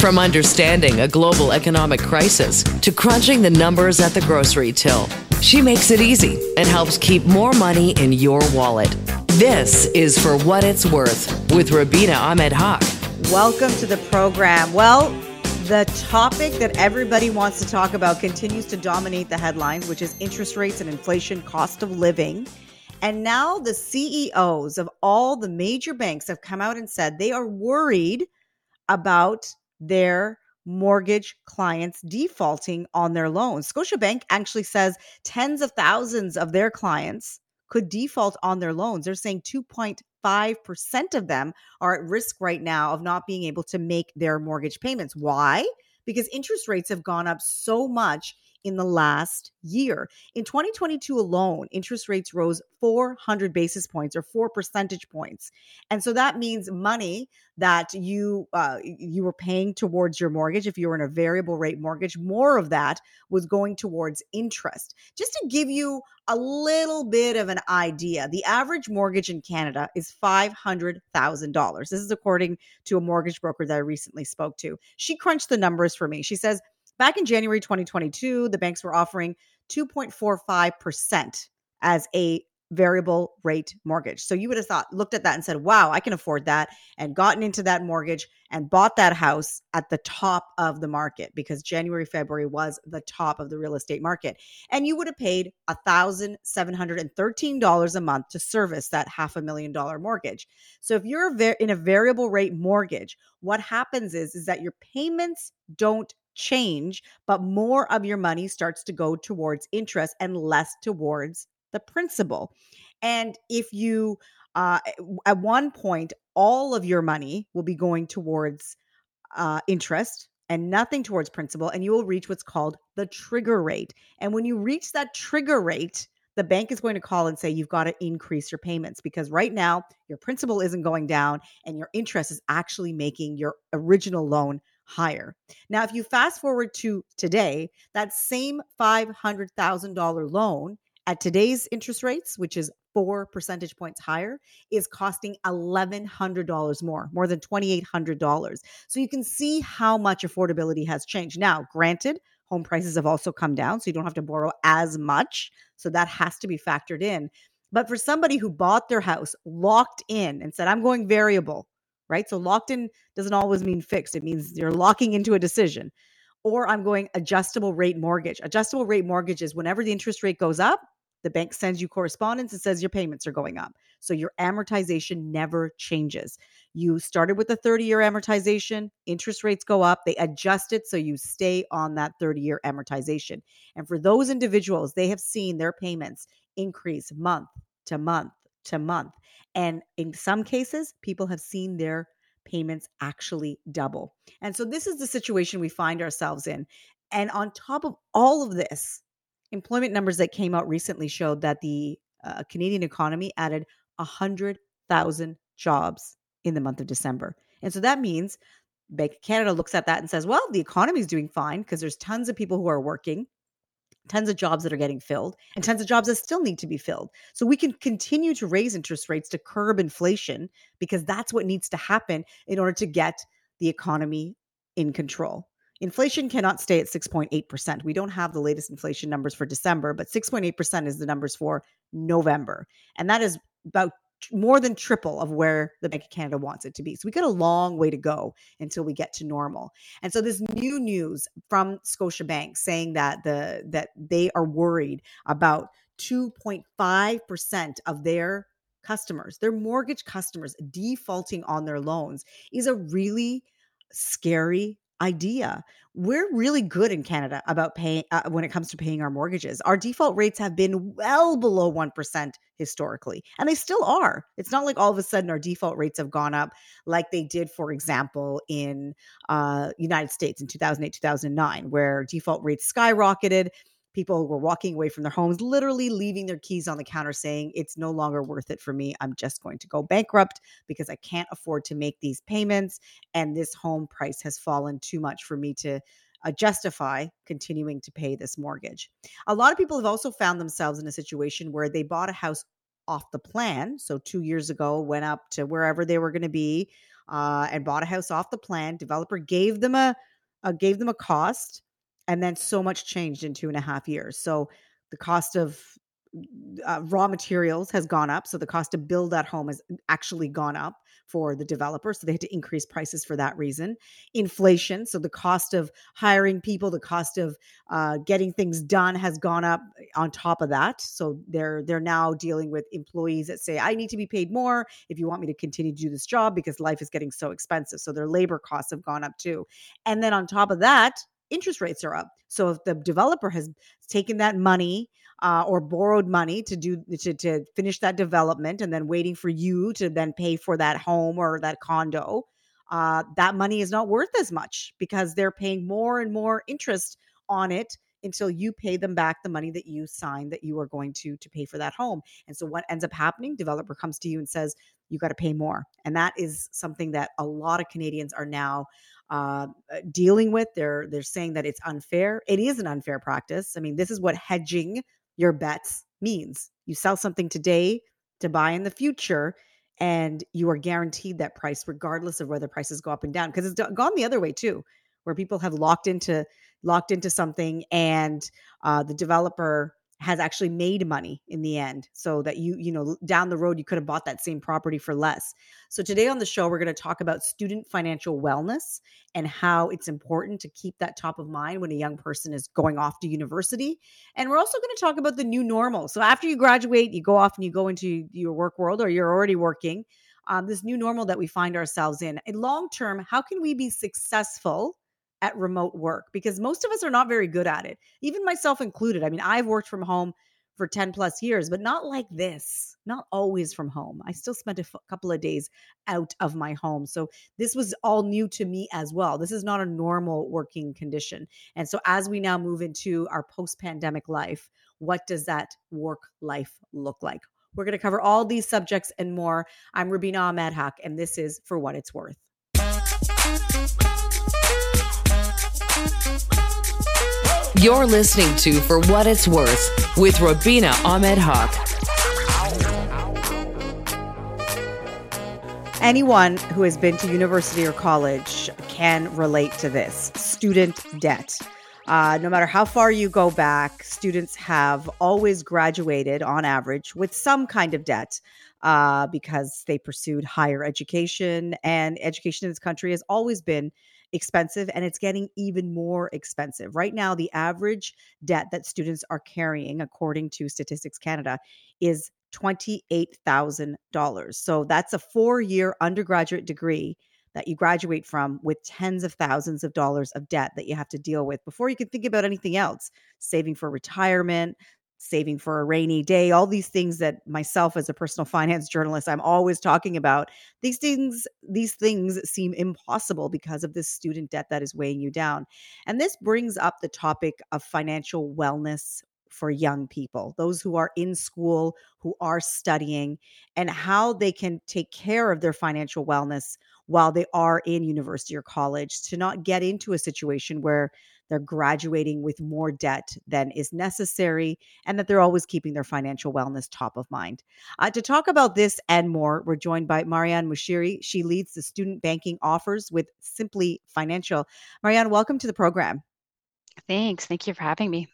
From understanding a global economic crisis to crunching the numbers at the grocery till, she makes it easy and helps keep more money in your wallet. This is For What It's Worth with Rubina Ahmed-Haq. Welcome to the program. Well, the topic that everybody wants to talk about continues to dominate the headlines, which is interest rates and inflation, cost of living. And now the CEOs of all the major banks have come out and said they are worried about their mortgage clients defaulting on their loans. Scotiabank actually says tens of thousands of their clients could default on their loans. They're saying 2.5% of them are at risk right now of not being able to make their mortgage payments. Why? Because interest rates have gone up so much in the last year. In 2022 alone, interest rates rose 400 basis points or 4 percentage points. And so that means money that you were paying towards your mortgage, if you were in a variable rate mortgage, more of that was going towards interest. Just to give you a little bit of an idea, the average mortgage in Canada is $500,000. This is according to a mortgage broker that I recently spoke to. She crunched the numbers for me. She says, back in January 2022, the banks were offering 2.45% as a variable rate mortgage. So you would have looked at that and said, wow, I can afford that, and gotten into that mortgage and bought that house at the top of the market, because January, February was the top of the real estate market. And you would have paid $1,713 a month to service that $500,000 mortgage. So if you're in a variable rate mortgage, what happens is that your payments don't change, but more of your money starts to go towards interest and less towards the principal. And if you, at one point, all of your money will be going towards interest and nothing towards principal, and you will reach what's called the trigger rate. And when you reach that trigger rate, the bank is going to call and say, you've got to increase your payments, because right now your principal isn't going down and your interest is actually making your original loan higher. Now, if you fast forward to today, that same $500,000 loan at today's interest rates, which is 4 percentage points higher, is costing $1,100 more than $2,800. So you can see how much affordability has changed. Now, granted, home prices have also come down, so you don't have to borrow as much. So that has to be factored in. But for somebody who bought their house locked in and said, I'm going variable, right? So locked in doesn't always mean fixed. It means you're locking into a decision. Or I'm going adjustable rate mortgage. Adjustable rate mortgage is whenever the interest rate goes up, the bank sends you correspondence and says your payments are going up. So your amortization never changes. You started with a 30-year amortization, interest rates go up, they adjust it so you stay on that 30-year amortization. And for those individuals, they have seen their payments increase month to month to month. And in some cases, people have seen their payments actually double. And so this is the situation we find ourselves in. And on top of all of this, employment numbers that came out recently showed that the Canadian economy added 100,000 jobs in the month of December. And so that means Bank of Canada looks at that and says, well, the economy is doing fine because there's tons of people who are working, tons of jobs that are getting filled, and tons of jobs that still need to be filled. So we can continue to raise interest rates to curb inflation, because that's what needs to happen in order to get the economy in control. Inflation cannot stay at 6.8%. We don't have the latest inflation numbers for December, but 6.8% is the numbers for November. And that is about more than triple of where the Bank of Canada wants it to be. So we got a long way to go until we get to normal. And so this new news from Scotiabank saying that that they are worried about 2.5% of their customers, their mortgage customers, defaulting on their loans is a really scary idea. We're really good in Canada about paying when it comes to paying our mortgages. Our default rates have been well below 1% historically, and they still are. It's not like all of a sudden our default rates have gone up like they did, for example, in United States in 2008, 2009, where default rates skyrocketed. People were walking away from their homes, literally leaving their keys on the counter saying, it's no longer worth it for me. I'm just going to go bankrupt because I can't afford to make these payments. And this home price has fallen too much for me to justify continuing to pay this mortgage. A lot of people have also found themselves in a situation where they bought a house off the plan. So 2 years ago, went up to wherever they were going to be and bought a house off the plan. Developer gave them a cost, and then so much changed in 2.5 years. So the cost of raw materials has gone up. So the cost to build that home has actually gone up for the developer. So they had to increase prices for that reason. Inflation. So the cost of hiring people, the cost of getting things done has gone up on top of that. So they're now dealing with employees that say, I need to be paid more if you want me to continue to do this job because life is getting so expensive. So their labor costs have gone up too. And then on top of that, interest rates are up. So if the developer has taken that money or borrowed money to finish that development and then waiting for you to then pay for that home or that condo, that money is not worth as much because they're paying more and more interest on it until you pay them back the money that you signed that you are going to pay for that home. And so what ends up happening, developer comes to you and says, you got to pay more. And that is something that a lot of Canadians are now dealing with. They're saying that it's unfair. It is an unfair practice. I mean, this is what hedging your bets means. You sell something today to buy in the future, and you are guaranteed that price regardless of whether prices go up and down, because it's gone the other way too, where people have locked into something and the developer has actually made money in the end, so that you know, down the road, you could have bought that same property for less. So today on the show, we're going to talk about student financial wellness and how it's important to keep that top of mind when a young person is going off to university. And we're also going to talk about the new normal. So after you graduate, you go off and you go into your work world, or you're already working, this new normal that we find ourselves in. And long-term, how can we be successful at remote work? Because most of us are not very good at it, even myself included. I mean, I've worked from home for 10 plus years, but not like this, not always from home. I still spent a couple of days out of my home. So this was all new to me as well. This is not a normal working condition. And so as we now move into our post-pandemic life, what does that work life look like? We're going to cover all these subjects and more. I'm Rubina Ahmed-Haq, and this is For What It's Worth. You're listening to For What It's Worth with Rubina Ahmed-Haq. Anyone who has been to university or college can relate to this. Student debt. No matter how far you go back, students have always graduated on average with some kind of debt because they pursued higher education. And education in this country has always been expensive, and it's getting even more expensive. Right now, the average debt that students are carrying, according to Statistics Canada, is $28,000. So that's a 4-year undergraduate degree that you graduate from with tens of thousands of dollars of debt that you have to deal with before you can think about anything else, saving for retirement, saving for a rainy day, all these things that myself as a personal finance journalist, I'm always talking about. These things seem impossible because of this student debt that is weighing you down. And this brings up the topic of financial wellness for young people, those who are in school, who are studying, and how they can take care of their financial wellness while they are in university or college to not get into a situation where they're graduating with more debt than is necessary, and that they're always keeping their financial wellness top of mind. To talk about this and more, we're joined by Maryam Moshiri. She leads the student banking offers with Simplii Financial. Maryam, welcome to the program. Thanks. Thank you for having me.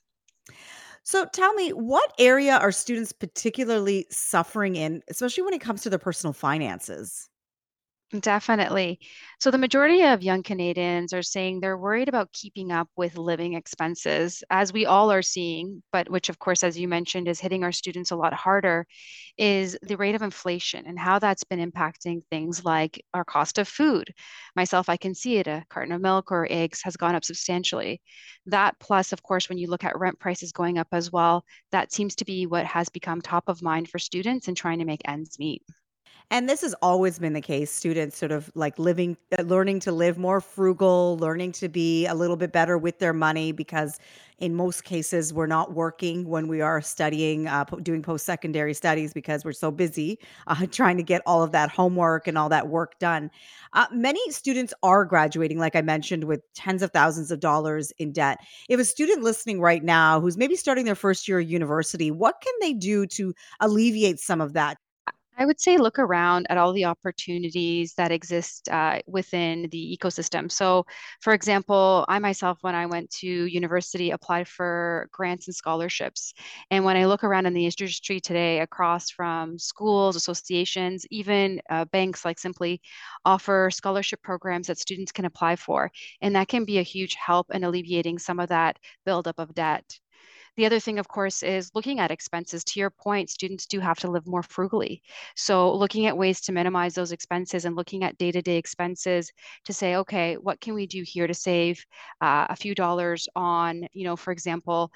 So tell me, what area are students particularly suffering in, especially when it comes to their personal finances? Definitely. So the majority of young Canadians are saying they're worried about keeping up with living expenses, as we all are seeing, but which, of course, as you mentioned, is hitting our students a lot harder, is the rate of inflation and how that's been impacting things like our cost of food. Myself, I can see it. A carton of milk or eggs has gone up substantially. That plus, of course, when you look at rent prices going up as well, that seems to be what has become top of mind for students and trying to make ends meet. And this has always been the case. Students sort of like learning to live more frugal, learning to be a little bit better with their money, because in most cases, we're not working when we are studying, doing post-secondary studies, because we're so busy trying to get all of that homework and all that work done. Many students are graduating, like I mentioned, with tens of thousands of dollars in debt. If a student listening right now who's maybe starting their first year of university, what can they do to alleviate some of that? I would say look around at all the opportunities that exist within the ecosystem. So, for example, I myself, when I went to university, applied for grants and scholarships. And when I look around in the industry today, across from schools, associations, even banks like Simplii offer scholarship programs that students can apply for. And that can be a huge help in alleviating some of that buildup of debt. The other thing, of course, is looking at expenses. To your point, students do have to live more frugally. So looking at ways to minimize those expenses and looking at day-to-day expenses to say, okay, what can we do here to save a few dollars on, for example,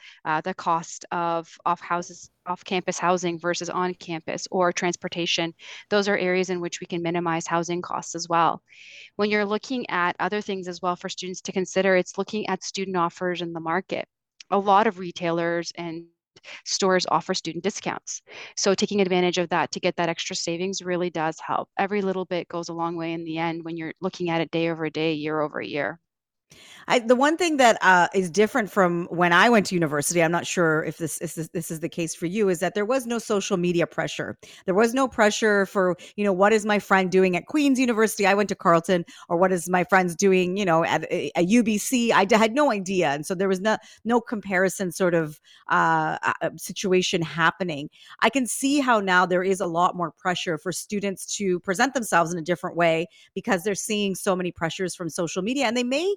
the cost of off-campus housing versus on campus or transportation. Those are areas in which we can minimize housing costs as well. When you're looking at other things as well for students to consider, it's looking at student offers in the market. A lot of retailers and stores offer student discounts. So taking advantage of that to get that extra savings really does help. Every little bit goes a long way in the end when you're looking at it day over day, year over year. The one thing that is different from when I went to university, I'm not sure if this is the case for you, is that there was no social media pressure. There was no pressure for, what is my friend doing at Queen's University? I went to Carleton, or what is my friends doing, at a UBC? I had no idea. And so there was no comparison sort of situation happening. I can see how now there is a lot more pressure for students to present themselves in a different way because they're seeing so many pressures from social media, and they may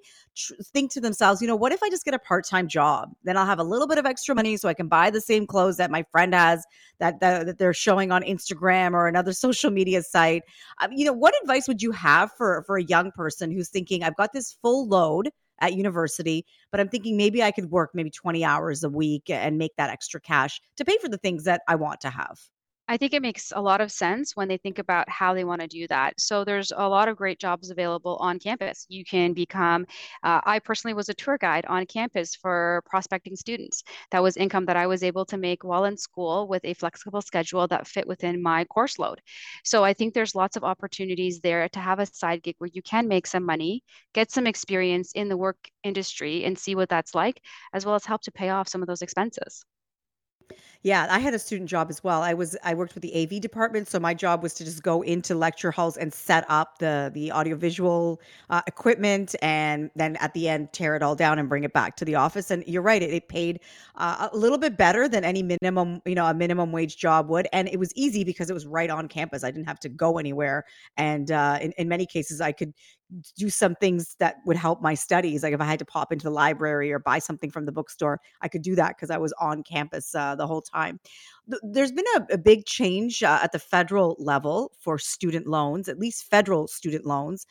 think to themselves, what if I just get a part-time job? Then I'll have a little bit of extra money so I can buy the same clothes that my friend has that they're showing on Instagram or another social media site. What advice would you have for a young person who's thinking, I've got this full load at university, but I'm thinking maybe I could work maybe 20 hours a week and make that extra cash to pay for the things that I want to have? I think it makes a lot of sense when they think about how they want to do that. So there's a lot of great jobs available on campus. You can become, I personally was a tour guide on campus for prospecting students. That was income that I was able to make while in school with a flexible schedule that fit within my course load. So I think there's lots of opportunities there to have a side gig where you can make some money, get some experience in the work industry and see what that's like, as well as help to pay off some of those expenses. Yeah, I had a student job as well. I worked with the AV department, so my job was to just go into lecture halls and set up the audiovisual equipment, and then at the end tear it all down and bring it back to the office. And you're right, it paid a little bit better than any minimum, a minimum wage job would, and it was easy because it was right on campus. I didn't have to go anywhere, and in many cases, I could do some things that would help my studies. Like if I had to pop into the library or buy something from the bookstore, I could do that because I was on campus the whole time. There's been a big change at the federal level for student loans, at least federal student loans.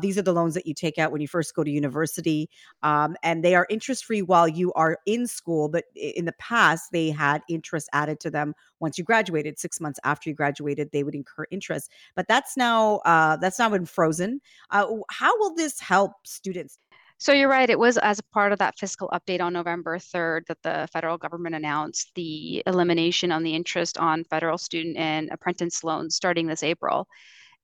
These are the loans that you take out when you first go to university, and they are interest-free while you are in school. But in the past, they had interest added to them once you graduated. 6 months after you graduated, they would incur interest. But that's now been frozen. How will this help students? So you're right. It was as a part of that fiscal update on November 3rd that the federal government announced the elimination on the interest on federal student and apprentice loans starting this April.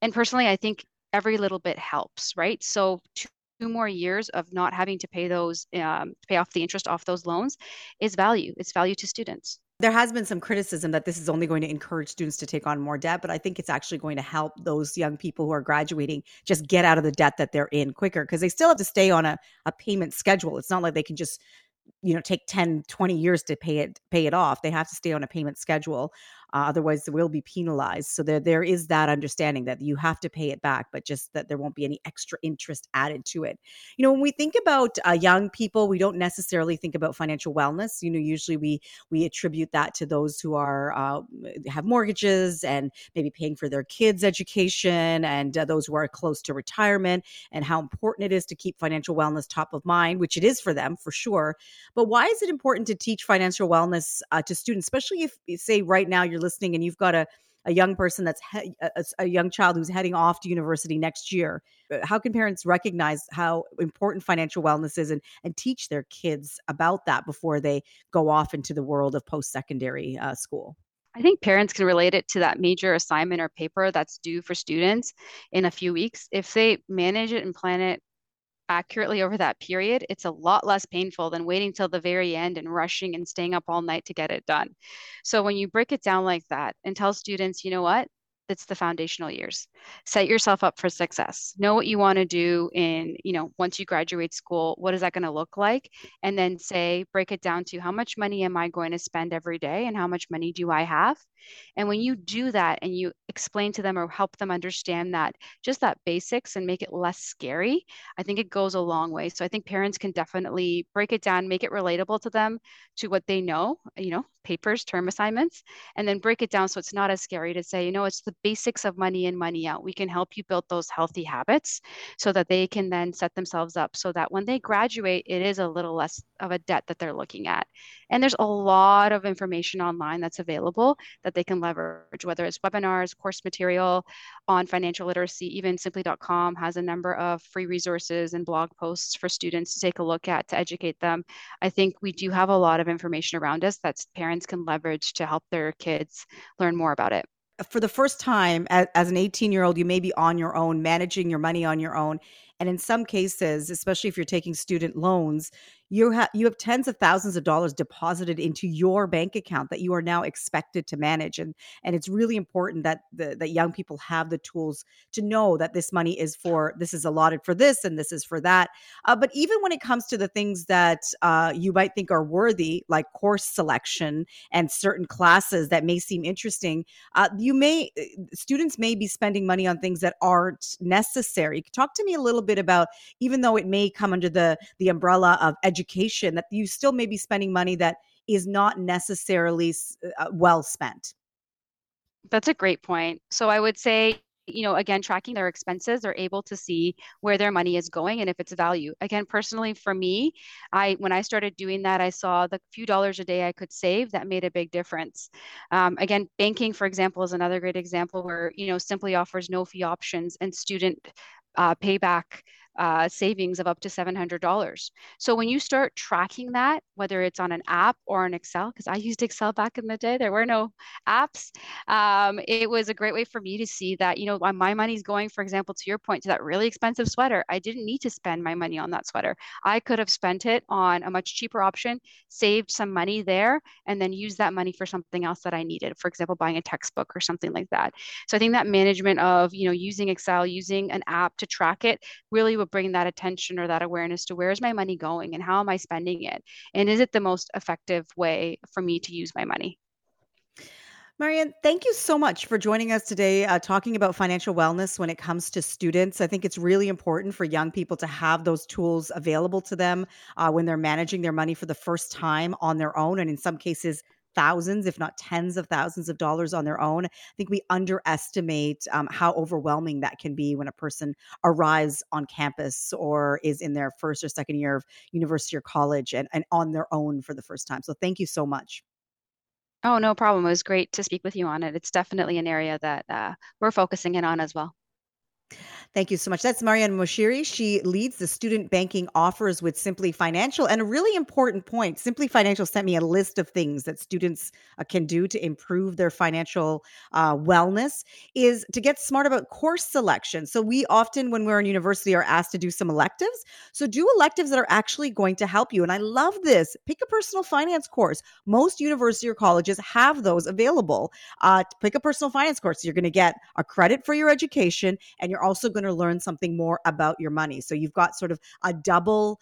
And personally, I think every little bit helps, right? So two more years of not having to pay those, pay off the interest off those loans is value. It's value to students. There has been some criticism that this is only going to encourage students to take on more debt, but I think it's actually going to help those young people who are graduating just get out of the debt that they're in quicker, because they still have to stay on a payment schedule. It's not like they can just, take 10, 20 years to pay it off. They have to stay on a payment schedule. Otherwise, they will be penalized. So there is that understanding that you have to pay it back, but just that there won't be any extra interest added to it. When we think about young people, we don't necessarily think about financial wellness. Usually we attribute that to those who are have mortgages and maybe paying for their kids' education, and those who are close to retirement, and how important it is to keep financial wellness top of mind, which it is for them for sure. But why is it important to teach financial wellness to students, especially if, say, right now you're listening and you've got a young person that's a young child who's heading off to university next year? How can parents recognize how important financial wellness is and teach their kids about that before they go off into the world of post-secondary school? I think parents can relate it to that major assignment or paper that's due for students in a few weeks. If they manage it and plan it accurately over that period, it's a lot less painful than waiting till the very end and rushing and staying up all night to get it done. So when you break it down like that and tell students, you know what, It's the foundational years. Set yourself up for success. Know what you want to do in, once you graduate school, what is that going to look like? And then break it down to how much money am I going to spend every day and how much money do I have? And when you do that and you explain to them or help them understand that, just that basics and make it less scary, I think it goes a long way. So I think parents can definitely break it down, make it relatable to them, to what they know, papers, term assignments, and then break it down so it's not as scary to say, it's the basics of money in, money out. We can help you build those healthy habits so that they can then set themselves up so that when they graduate, it is a little less of a debt that they're looking at. And there's a lot of information online that's available that they can leverage, whether it's webinars, course material on financial literacy. Even Simplii.com has a number of free resources and blog posts for students to take a look at to educate them. I think we do have a lot of information around us that parents can leverage to help their kids learn more about it. For the first time as an 18-year-old, you may be on your own, managing your money on your own. And in some cases, especially if you're taking student loans, you have tens of thousands of dollars deposited into your bank account that you are now expected to manage. And it's really important that that young people have the tools to know that this money is allotted for this and this is for that. But even when it comes to the things that you might think are worthy, like course selection and certain classes that may seem interesting, students may be spending money on things that aren't necessary. Talk to me a little bit about, even though it may come under the umbrella of education, that you still may be spending money that is not necessarily well spent. That's a great point. So I would say, again, tracking their expenses, they're able to see where their money is going and if it's value. Again, personally, for me, when I started doing that, I saw the few dollars a day I could save that made a big difference. Again, banking, for example, is another great example where, Simplii offers no fee options and student payback savings of up to $700. So when you start tracking that, whether it's on an app or an Excel, because I used Excel back in the day, there were no apps. It was a great way for me to see that, my money's going, for example, to your point, to that really expensive sweater. I didn't need to spend my money on that sweater. I could have spent it on a much cheaper option, saved some money there, and then used that money for something else that I needed. For example, buying a textbook or something like that. So I think that management of, using Excel, using an app to track it really would bring that attention or that awareness to where is my money going and how am I spending it? And is it the most effective way for me to use my money? Maryam, thank you so much for joining us today, talking about financial wellness when it comes to students. I think it's really important for young people to have those tools available to them when they're managing their money for the first time on their own. And in some cases, thousands, if not tens of thousands of dollars on their own. I think we underestimate how overwhelming that can be when a person arrives on campus or is in their first or second year of university or college and on their own for the first time. So thank you so much. Oh, no problem. It was great to speak with you on it. It's definitely an area that we're focusing in on as well. Thank you so much. That's Maryam Moshiri. She leads the student banking offers with Simplii Financial. And a really important point, Simplii Financial sent me a list of things that students can do to improve their financial wellness, is to get smart about course selection. So we often, when we're in university, are asked to do some electives. So do electives that are actually going to help you. And I love this. Pick a personal finance course. Most university or colleges have those available. Pick a personal finance course. You're going to get a credit for your education, and you're also going to learn something more about your money. So you've got sort of a double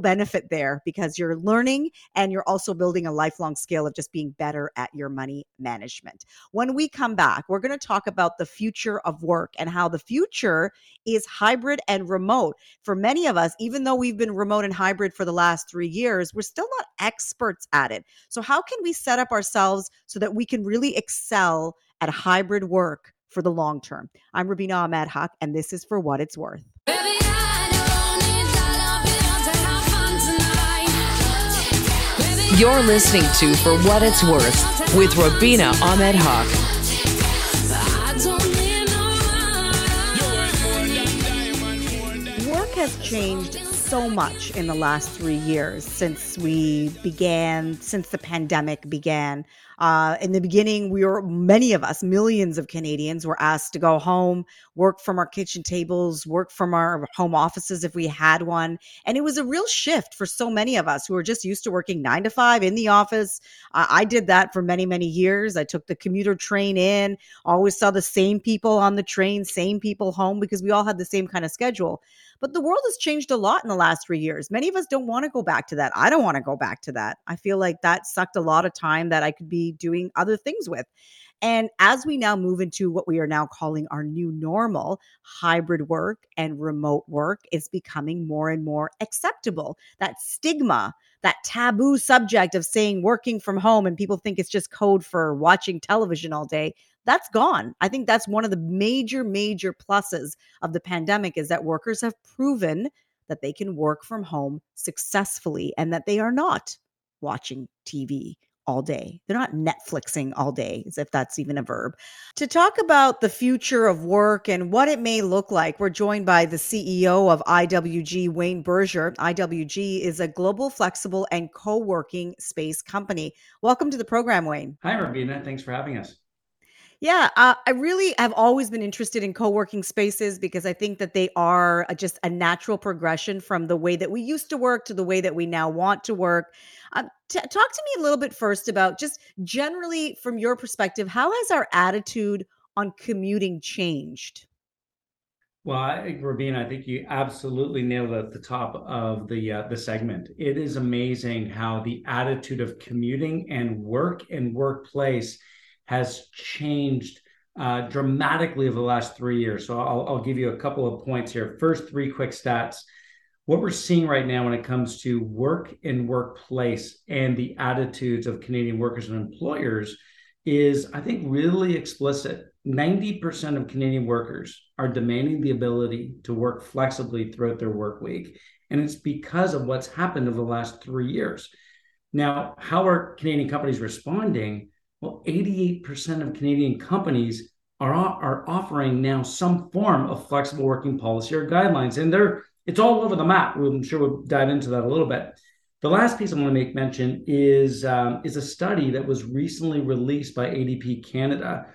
benefit there, because you're learning and you're also building a lifelong skill of just being better at your money management. When we come back, we're going to talk about the future of work and how the future is hybrid and remote. For many of us, even though we've been remote and hybrid for the last 3 years, we're still not experts at it. So how can we set up ourselves so that we can really excel at hybrid work for the long term? I'm Rubina Ahmed-Haq, and this is For What It's Worth. You're listening to For What It's Worth with Rubina Ahmed-Haq. Work has changed so much in the last 3 years since the pandemic began. In the beginning, many of us, millions of Canadians, were asked to go home, work from our kitchen tables, work from our home offices if we had one. And it was a real shift for so many of us who were just used to working 9 to 5 in the office. I did that for many, many years. I took the commuter train in, always saw the same people on the train, same people home, because we all had the same kind of schedule. But the world has changed a lot in the last 3 years. Many of us don't want to go back to that. I don't want to go back to that. I feel like that sucked a lot of time that I could be doing other things with. And as we now move into what we are now calling our new normal, hybrid work and remote work is becoming more and more acceptable. That stigma, that taboo subject of saying working from home and people think it's just code for watching television all day, that's gone. I think that's one of the major, major pluses of the pandemic is that workers have proven that they can work from home successfully and that they are not watching TV all day. They're not Netflixing all day, as if that's even a verb. To talk about the future of work and what it may look like, we're joined by the CEO of IWG, Wayne Berger. IWG is a global, flexible, and co-working space company. Welcome to the program, Wayne. Hi, Rubina. Thanks for having us. Yeah, I really have always been interested in co-working spaces because I think that they are just a natural progression from the way that we used to work to the way that we now want to work. Talk to me a little bit first about just generally from your perspective, how has our attitude on commuting changed? Well, Rubina, I think you absolutely nailed it at the top of the segment. It is amazing how the attitude of commuting and work and workplace has changed dramatically over the last 3 years. So I'll give you a couple of points here. First, three quick stats. What we're seeing right now when it comes to work and workplace and the attitudes of Canadian workers and employers is, I think, really explicit. 90% of Canadian workers are demanding the ability to work flexibly throughout their work week. And it's because of what's happened over the last 3 years. Now, how are Canadian companies responding? Well, 88% of Canadian companies are offering now some form of flexible working policy or guidelines, and it's all over the map. I'm sure we'll dive into that a little bit. The last piece I want to make mention is a study that was recently released by ADP Canada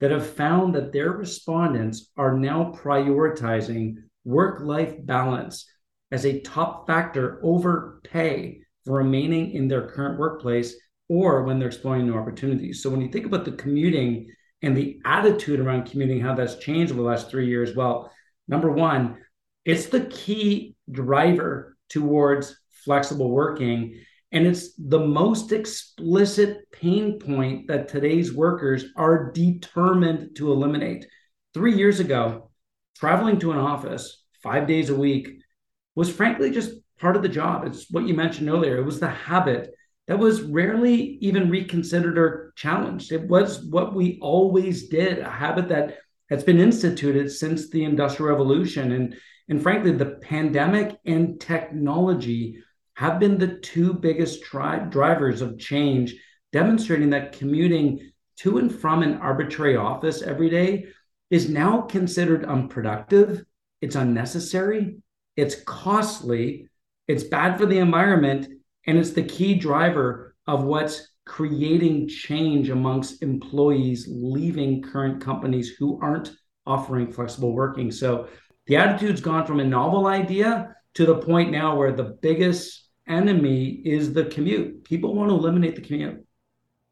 that have found that their respondents are now prioritizing work-life balance as a top factor over pay for remaining in their current workplace or when they're exploring new opportunities. So when you think about the commuting and the attitude around commuting, how that's changed over the last 3 years, well, number one, it's the key driver towards flexible working, and it's the most explicit pain point that today's workers are determined to eliminate. 3 years ago, traveling to an office 5 days a week was frankly just part of the job. It's what you mentioned earlier. It was the habit that was rarely even reconsidered or challenged. It was what we always did, a habit that has been instituted since the Industrial Revolution. And frankly, the pandemic and technology have been the two biggest drivers of change, demonstrating that commuting to and from an arbitrary office every day is now considered unproductive. It's unnecessary. It's costly. It's bad for the environment. And it's the key driver of what's creating change amongst employees leaving current companies who aren't offering flexible working. So the attitude's gone from a novel idea to the point now where the biggest enemy is the commute. People want to eliminate the commute.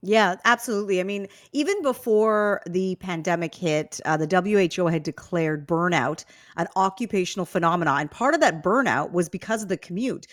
Yeah, absolutely. I mean, even before the pandemic hit, the WHO had declared burnout an occupational phenomenon. And part of that burnout was because of the commute.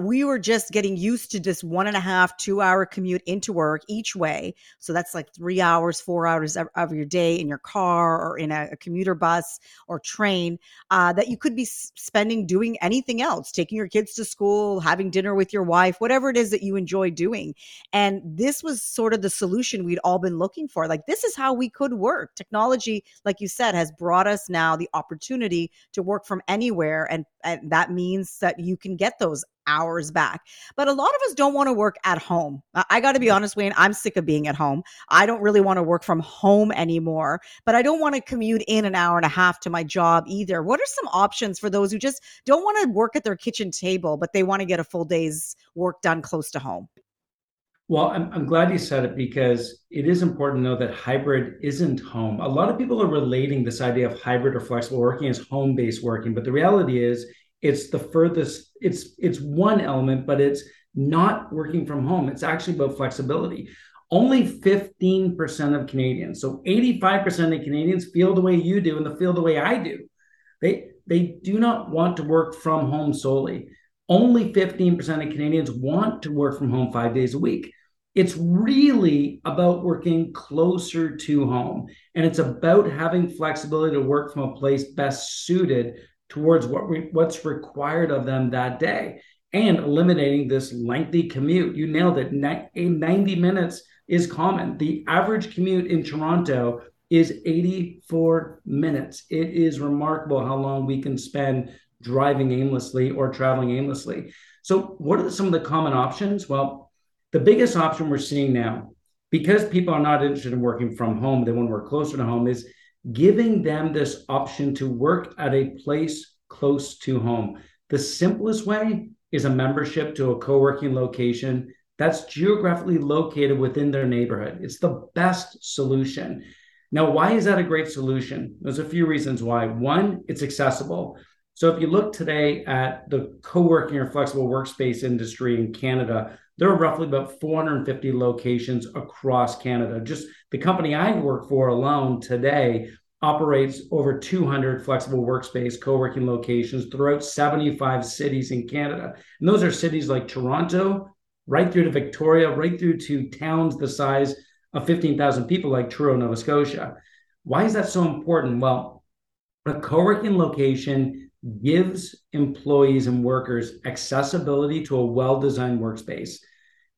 We were just getting used to this 1.5-2 hour commute into work each way. So that's like 3 hours, 4 hours of your day in your car or in a commuter bus or train that you could be spending doing anything else, taking your kids to school, having dinner with your wife, whatever it is that you enjoy doing. And this was sort of the solution we'd all been looking for. Like, this is how we could work. Technology, like you said, has brought us now the opportunity to work from anywhere. And that means that you can get those hours back. But a lot of us don't want to work at home. I got to be honest, Wayne, I'm sick of being at home. I don't really want to work from home anymore, but I don't want to commute in an hour and a half to my job either. What are some options for those who just don't want to work at their kitchen table, but they want to get a full day's work done close to home? Well, I'm glad you said it, because it is important to know that hybrid isn't home. A lot of people are relating this idea of hybrid or flexible working as home-based working, but the reality is it's the furthest, it's one element, but it's not working from home. It's actually about flexibility. Only 15% of Canadians, so 85% of Canadians feel the way you do and feel the way I do. They do not want to work from home solely. Only 15% of Canadians want to work from home 5 days a week. It's really about working closer to home. And it's about having flexibility to work from a place best suited towards what's required of them that day, and eliminating this lengthy commute. You nailed it. 90 minutes is common. The average commute in Toronto is 84 minutes. It is remarkable how long we can spend driving aimlessly or traveling aimlessly. So what are some of the common options? Well, the biggest option we're seeing now, because people are not interested in working from home, they want to work closer to home, is giving them this option to work at a place close to home. The simplest way is a membership to a co-working location that's geographically located within their neighborhood. It's the best solution. Now, why is that a great solution? There's a few reasons why. One, it's accessible. So if you look today at the co-working or flexible workspace industry in Canada, there are roughly about 450 locations across Canada. Just the company I work for alone today operates over 200 flexible workspace co-working locations throughout 75 cities in Canada. And those are cities like Toronto, right through to Victoria, right through to towns the size of 15,000 people like Truro, Nova Scotia. Why is that so important? Well, a co-working location gives employees and workers accessibility to a well-designed workspace.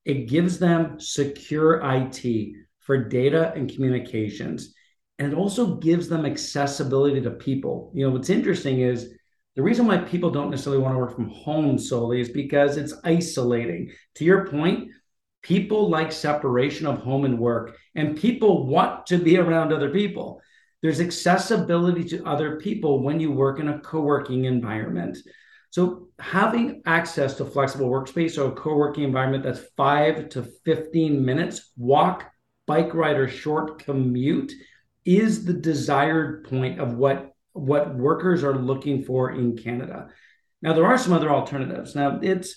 It gives them secure IT for data and communications. And it also gives them accessibility to people. You know, what's interesting is the reason why people don't necessarily want to work from home solely is because it's isolating. To your point, people like separation of home and work, and people want to be around other people. There's accessibility to other people when you work in a co-working environment. So having access to flexible workspace or a co-working environment that's 5 to 15 minutes, walk, bike ride, or short commute is the desired point of what workers are looking for in Canada. Now, there are some other alternatives. Now, it's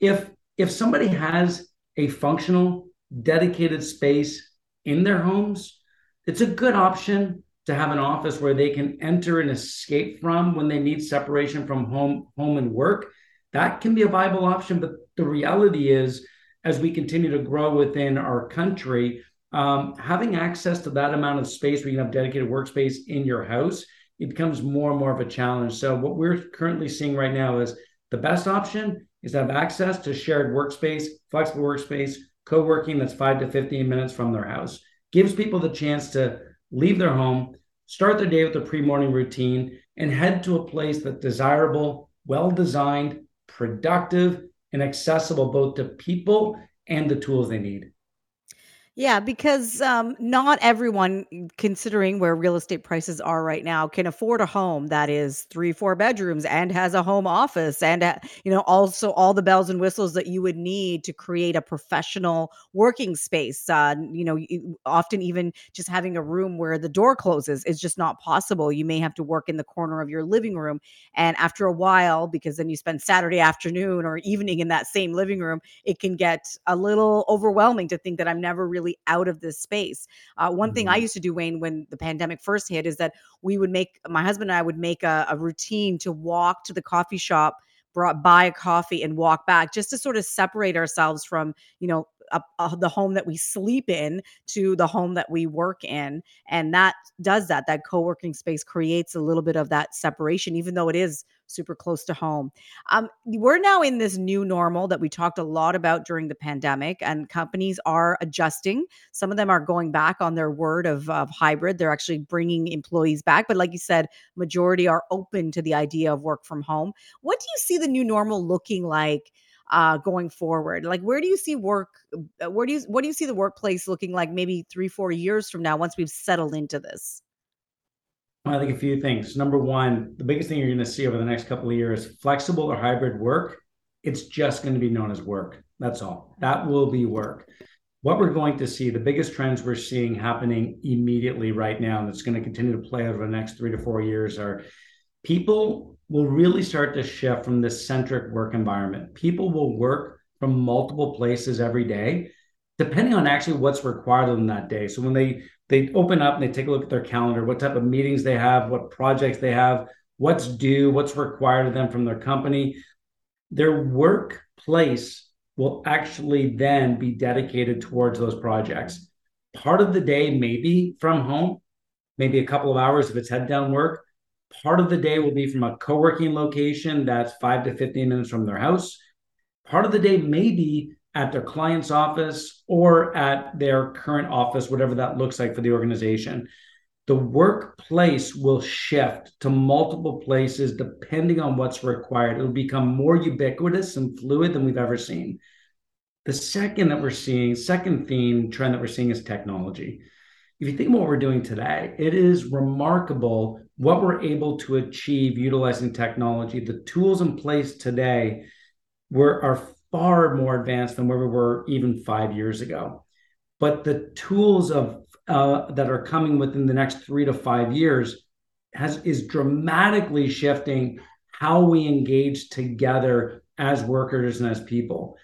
if somebody has a functional, dedicated space in their homes, it's a good option to have an office where they can enter and escape from when they need separation from home and work. That can be a viable option, but the reality is, as we continue to grow within our country, having access to that amount of space where you can have dedicated workspace in your house, it becomes more and more of a challenge. So what we're currently seeing right now is the best option is to have access to shared workspace, flexible workspace, co-working that's 5 to 15 minutes from their house. Gives people the chance to leave their home, start their day with a pre-morning routine, and head to a place that's desirable, well-designed, productive, and accessible both to people and the tools they need. Yeah, because not everyone, considering where real estate prices are right now, can afford a home that is 3-4 bedrooms and has a home office and, also all the bells and whistles that you would need to create a professional working space. Often even just having a room where the door closes is just not possible. You may have to work in the corner of your living room. And after a while, because then you spend Saturday afternoon or evening in that same living room, it can get a little overwhelming to think that I'm never really out of this space. One thing I used to do, Wayne, when the pandemic first hit is that my husband and I would make a routine to walk to the coffee shop, buy a coffee and walk back just to sort of separate ourselves from, the home that we sleep in to the home that we work in. And that does that. That co-working space creates a little bit of that separation, even though it is super close to home. We're now in this new normal that we talked a lot about during the pandemic, and companies are adjusting. Some of them are going back on their word of hybrid. They're actually bringing employees back. But like you said, majority are open to the idea of work from home. What do you see the new normal looking like going forward? Like, what do you see the workplace looking like maybe 3-4 years from now once we've settled into this? I think a few things. Number one, the biggest thing you're going to see over the next couple of years, flexible or hybrid work, it's just going to be known as work. That's all. That will be work. what we're going to see, the biggest trends we're seeing happening immediately right now, and it's going to continue to play out over the next 3 to 4 years, are people will really start to shift from this centric work environment. People will work from multiple places every day, depending on actually what's required of them that day. So when they open up and they take a look at their calendar, what type of meetings they have, what projects they have, what's due, what's required of them from their company, their workplace will actually then be dedicated towards those projects. Part of the day may be from home, maybe a couple of hours if it's head down work. Part of the day will be from a co-working location that's 5 to 15 minutes from their house. Part of the day may be at their client's office or at their current office, whatever that looks like for the organization. The workplace will shift to multiple places depending on what's required. It'll become more ubiquitous and fluid than we've ever seen. The second trend that we're seeing is technology. If you think about what we're doing today, it is remarkable what we're able to achieve utilizing technology. The tools in place today are far more advanced than where we were even 5 years ago. But the tools that are coming within the next 3 to 5 years is dramatically shifting how we engage together as workers and as people.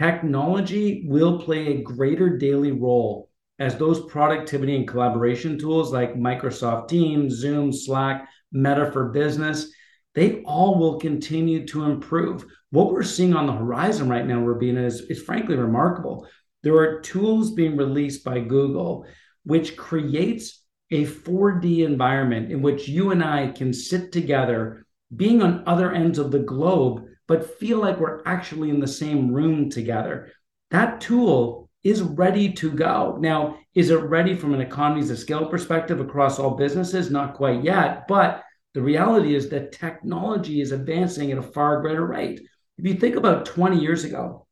Technology will play a greater daily role as those productivity and collaboration tools like Microsoft Teams, Zoom, Slack, Meta for Business, they all will continue to improve. What we're seeing on the horizon right now, Rubina, is frankly remarkable. There are tools being released by Google, which creates a 4D environment in which you and I can sit together, being on other ends of the globe, but feel like we're actually in the same room together. That tool is ready to go. Now, is it ready from an economies of scale perspective across all businesses? Not quite yet, but the reality is that technology is advancing at a far greater rate. If you think about 20 years ago,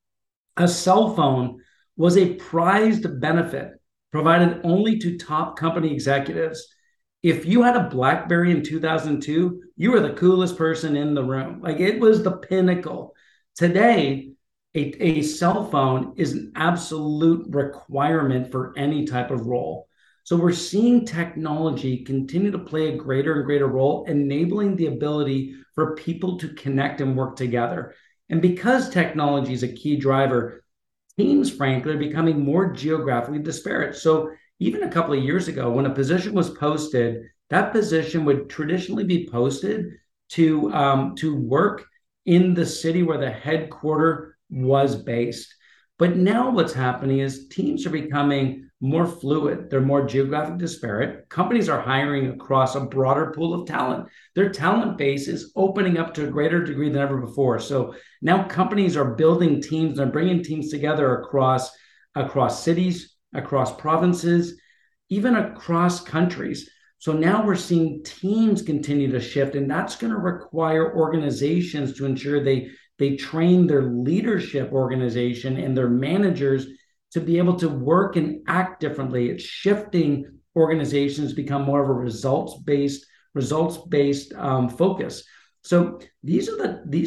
a cell phone was a prized benefit provided only to top company executives. If you had a BlackBerry in 2002, you were the coolest person in the room. Like, it was the pinnacle. Today, a cell phone is an absolute requirement for any type of role. So we're seeing technology continue to play a greater and greater role, enabling the ability for people to connect and work together. And because technology is a key driver, teams, frankly, are becoming more geographically disparate. So even a couple of years ago, when a position was posted, that position would traditionally be posted to work in the city where the headquarters was based. But now what's happening is teams are becoming more fluid. They're more geographically disparate. Companies are hiring across a broader pool of talent. Their talent base is opening up to a greater degree than ever before. So now companies are building teams. They're bringing teams together across cities, across provinces, even across countries. So now we're seeing teams continue to shift, and that's going to require organizations to ensure they train their leadership organization and their managers to be able to work and act differently. It's shifting organizations become more of a results-based focus. So these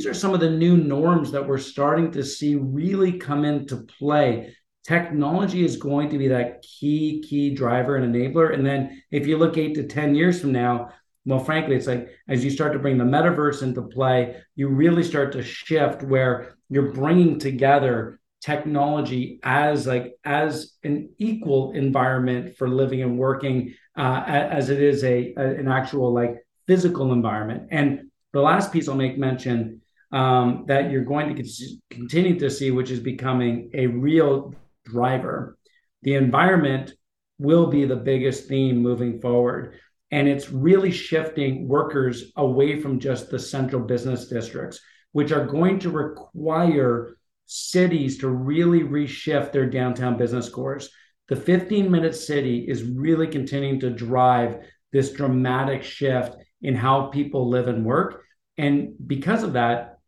are some of the new norms that we're starting to see really come into play. Technology is going to be that key driver and enabler. And then if you look 8 to 10 years from now, well, frankly, it's like as you start to bring the metaverse into play, you really start to shift where you're bringing together technology as an equal environment for living and working as it is an actual physical environment. And the last piece I'll make mention that you're going to continue to see, which is becoming a real driver. The environment will be the biggest theme moving forward. And it's really shifting workers away from just the central business districts, which are going to require cities to really reshift their downtown business cores. The 15-minute city is really continuing to drive this dramatic shift in how people live and work. And because of that,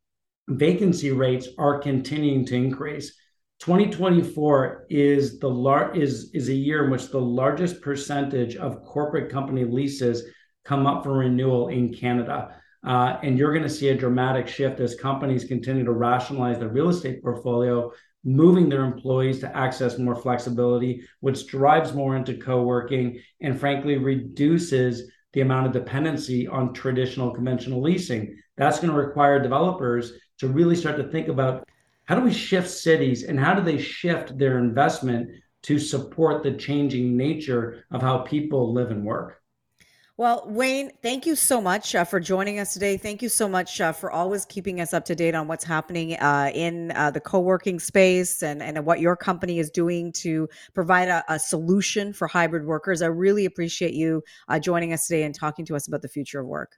vacancy rates are continuing to increase. 2024 is a year in which the largest percentage of corporate company leases come up for renewal in Canada. And you're going to see a dramatic shift as companies continue to rationalize their real estate portfolio moving their employees to access more flexibility, which drives more into co-working and frankly reduces the amount of dependency on traditional conventional leasing. That's going to require developers to really start to think about, how do we shift cities and how do they shift their investment to support the changing nature of how people live and work? Well, Wayne, thank you so much for joining us today. Thank you so much for always keeping us up to date on what's happening in the co-working space and what your company is doing to provide a solution for hybrid workers. I really appreciate you joining us today and talking to us about the future of work.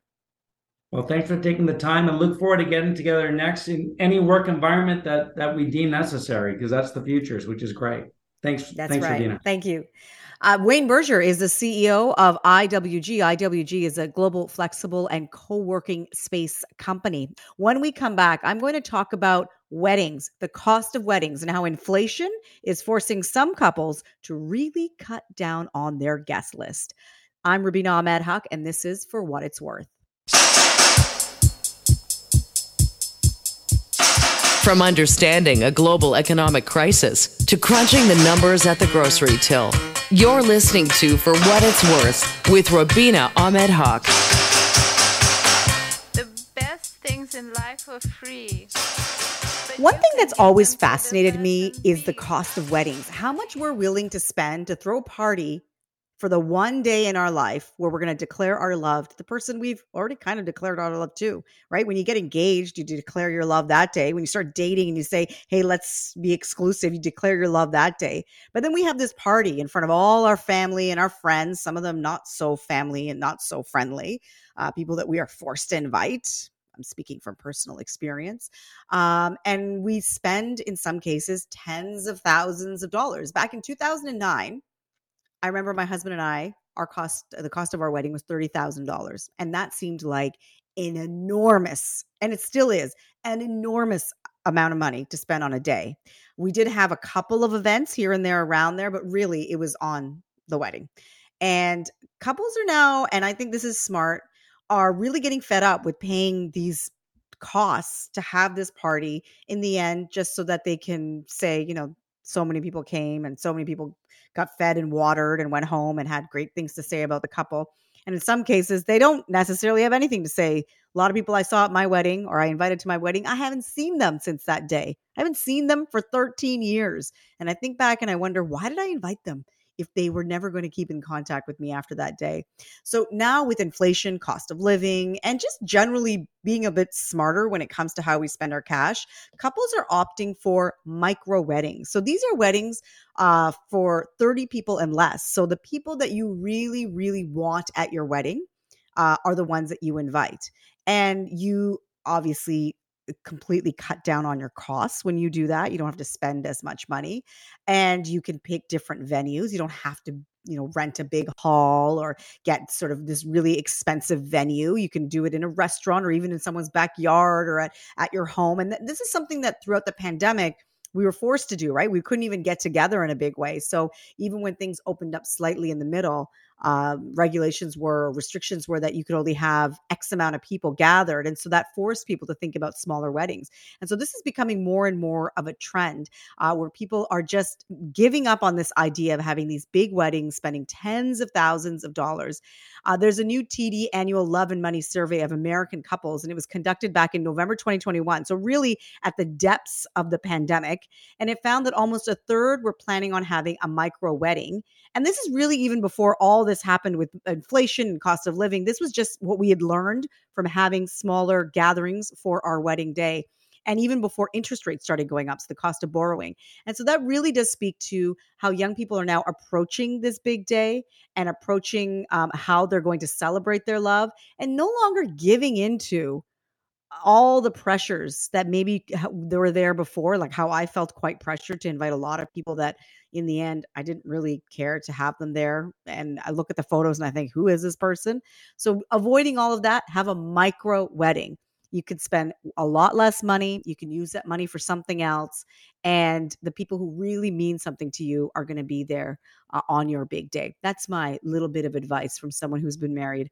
Well, thanks for taking the time, and look forward to getting together next in any work environment that we deem necessary, because that's the futures, which is great. Thanks. That's right. Rubina. Thank you. Wayne Berger is the CEO of IWG. IWG is a global flexible and co-working space company. When we come back, I'm going to talk about weddings, the cost of weddings, and how inflation is forcing some couples to really cut down on their guest list. I'm Rubina Ahmed-Haq, and this is For What It's Worth. From understanding a global economic crisis to crunching the numbers at the grocery till, you're listening to For What It's Worth with Rubina Ahmed-Haq. The best things in life are free. One thing that's always fascinated me is the cost of weddings. How much we're willing to spend to throw a party for the one day in our life where we're going to declare our love to the person we've already kind of declared our love to, right? When you get engaged, you declare your love that day. When you start dating and you say, hey, let's be exclusive, you declare your love that day. But then we have this party in front of all our family and our friends, some of them not so family and not so friendly, people that we are forced to invite. I'm speaking from personal experience. And we spend, in some cases, tens of thousands of dollars. Back in 2009, I remember my husband and I, the cost of our wedding was $30,000. And that seemed like an enormous, and it still is, an enormous amount of money to spend on a day. We did have a couple of events here and there around there, but really it was on the wedding. And couples are now, and I think this is smart, are really getting fed up with paying these costs to have this party in the end, just so that they can say, you know, so many people came and so many people got fed and watered and went home and had great things to say about the couple. And in some cases, they don't necessarily have anything to say. A lot of people I saw at my wedding or I invited to my wedding, I haven't seen them since that day. I haven't seen them for 13 years. And I think back and I wonder, why did I invite them if they were never going to keep in contact with me after that day? So now with inflation, cost of living, and just generally being a bit smarter when it comes to how we spend our cash, couples are opting for micro weddings. So these are weddings for 30 people and less. So the people that you really, really want at your wedding are the ones that you invite. And you obviously completely cut down on your costs when you do that. You don't have to spend as much money, and you can pick different venues. You don't have to, you know, rent a big hall or get sort of this really expensive venue. You can do it in a restaurant or even in someone's backyard or at your home. And this is something that throughout the pandemic, we were forced to do, right? We couldn't even get together in a big way. So even when things opened up slightly in the middle, restrictions were that you could only have X amount of people gathered. And so that forced people to think about smaller weddings. And so this is becoming more and more of a trend where people are just giving up on this idea of having these big weddings, spending tens of thousands of dollars. There's a new TD annual Love and Money survey of American couples, and it was conducted back in November 2021. So really at the depths of the pandemic. And it found that almost a third were planning on having a micro wedding. And this is really even before all this happened with inflation and cost of living. This was just what we had learned from having smaller gatherings for our wedding day. And even before interest rates started going up, so the cost of borrowing. And so that really does speak to how young people are now approaching this big day and approaching how they're going to celebrate their love and no longer giving into all the pressures that maybe they were there before, like how I felt quite pressured to invite a lot of people that in the end, I didn't really care to have them there. And I look at the photos and I think, who is this person? So avoiding all of that, have a micro wedding. You could spend a lot less money. You can use that money for something else. And the people who really mean something to you are going to be there on your big day. That's my little bit of advice from someone who's been married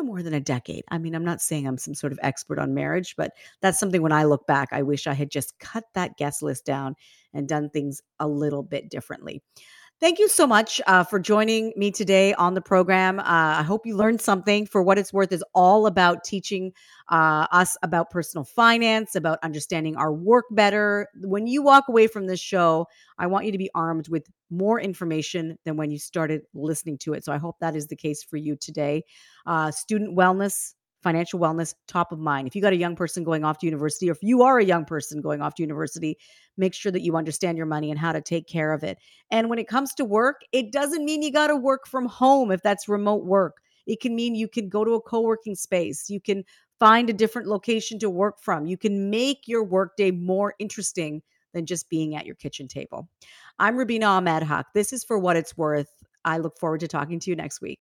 no more than a decade. I mean, I'm not saying I'm some sort of expert on marriage, but that's something when I look back, I wish I had just cut that guest list down and done things a little bit differently. Thank you so much for joining me today on the program. I hope you learned something. For What It's Worth is all about teaching us about personal finance, about understanding our work better. When you walk away from this show, I want you to be armed with more information than when you started listening to it. So I hope that is the case for you today. Student wellness, financial wellness, top of mind. If you got a young person going off to university, or if you are a young person going off to university, make sure that you understand your money and how to take care of it. And when it comes to work, it doesn't mean you got to work from home if that's remote work. It can mean you can go to a co-working space. You can find a different location to work from. You can make your workday more interesting than just being at your kitchen table. I'm Rubina Ahmed-Haq. This is For What It's Worth. I look forward to talking to you next week.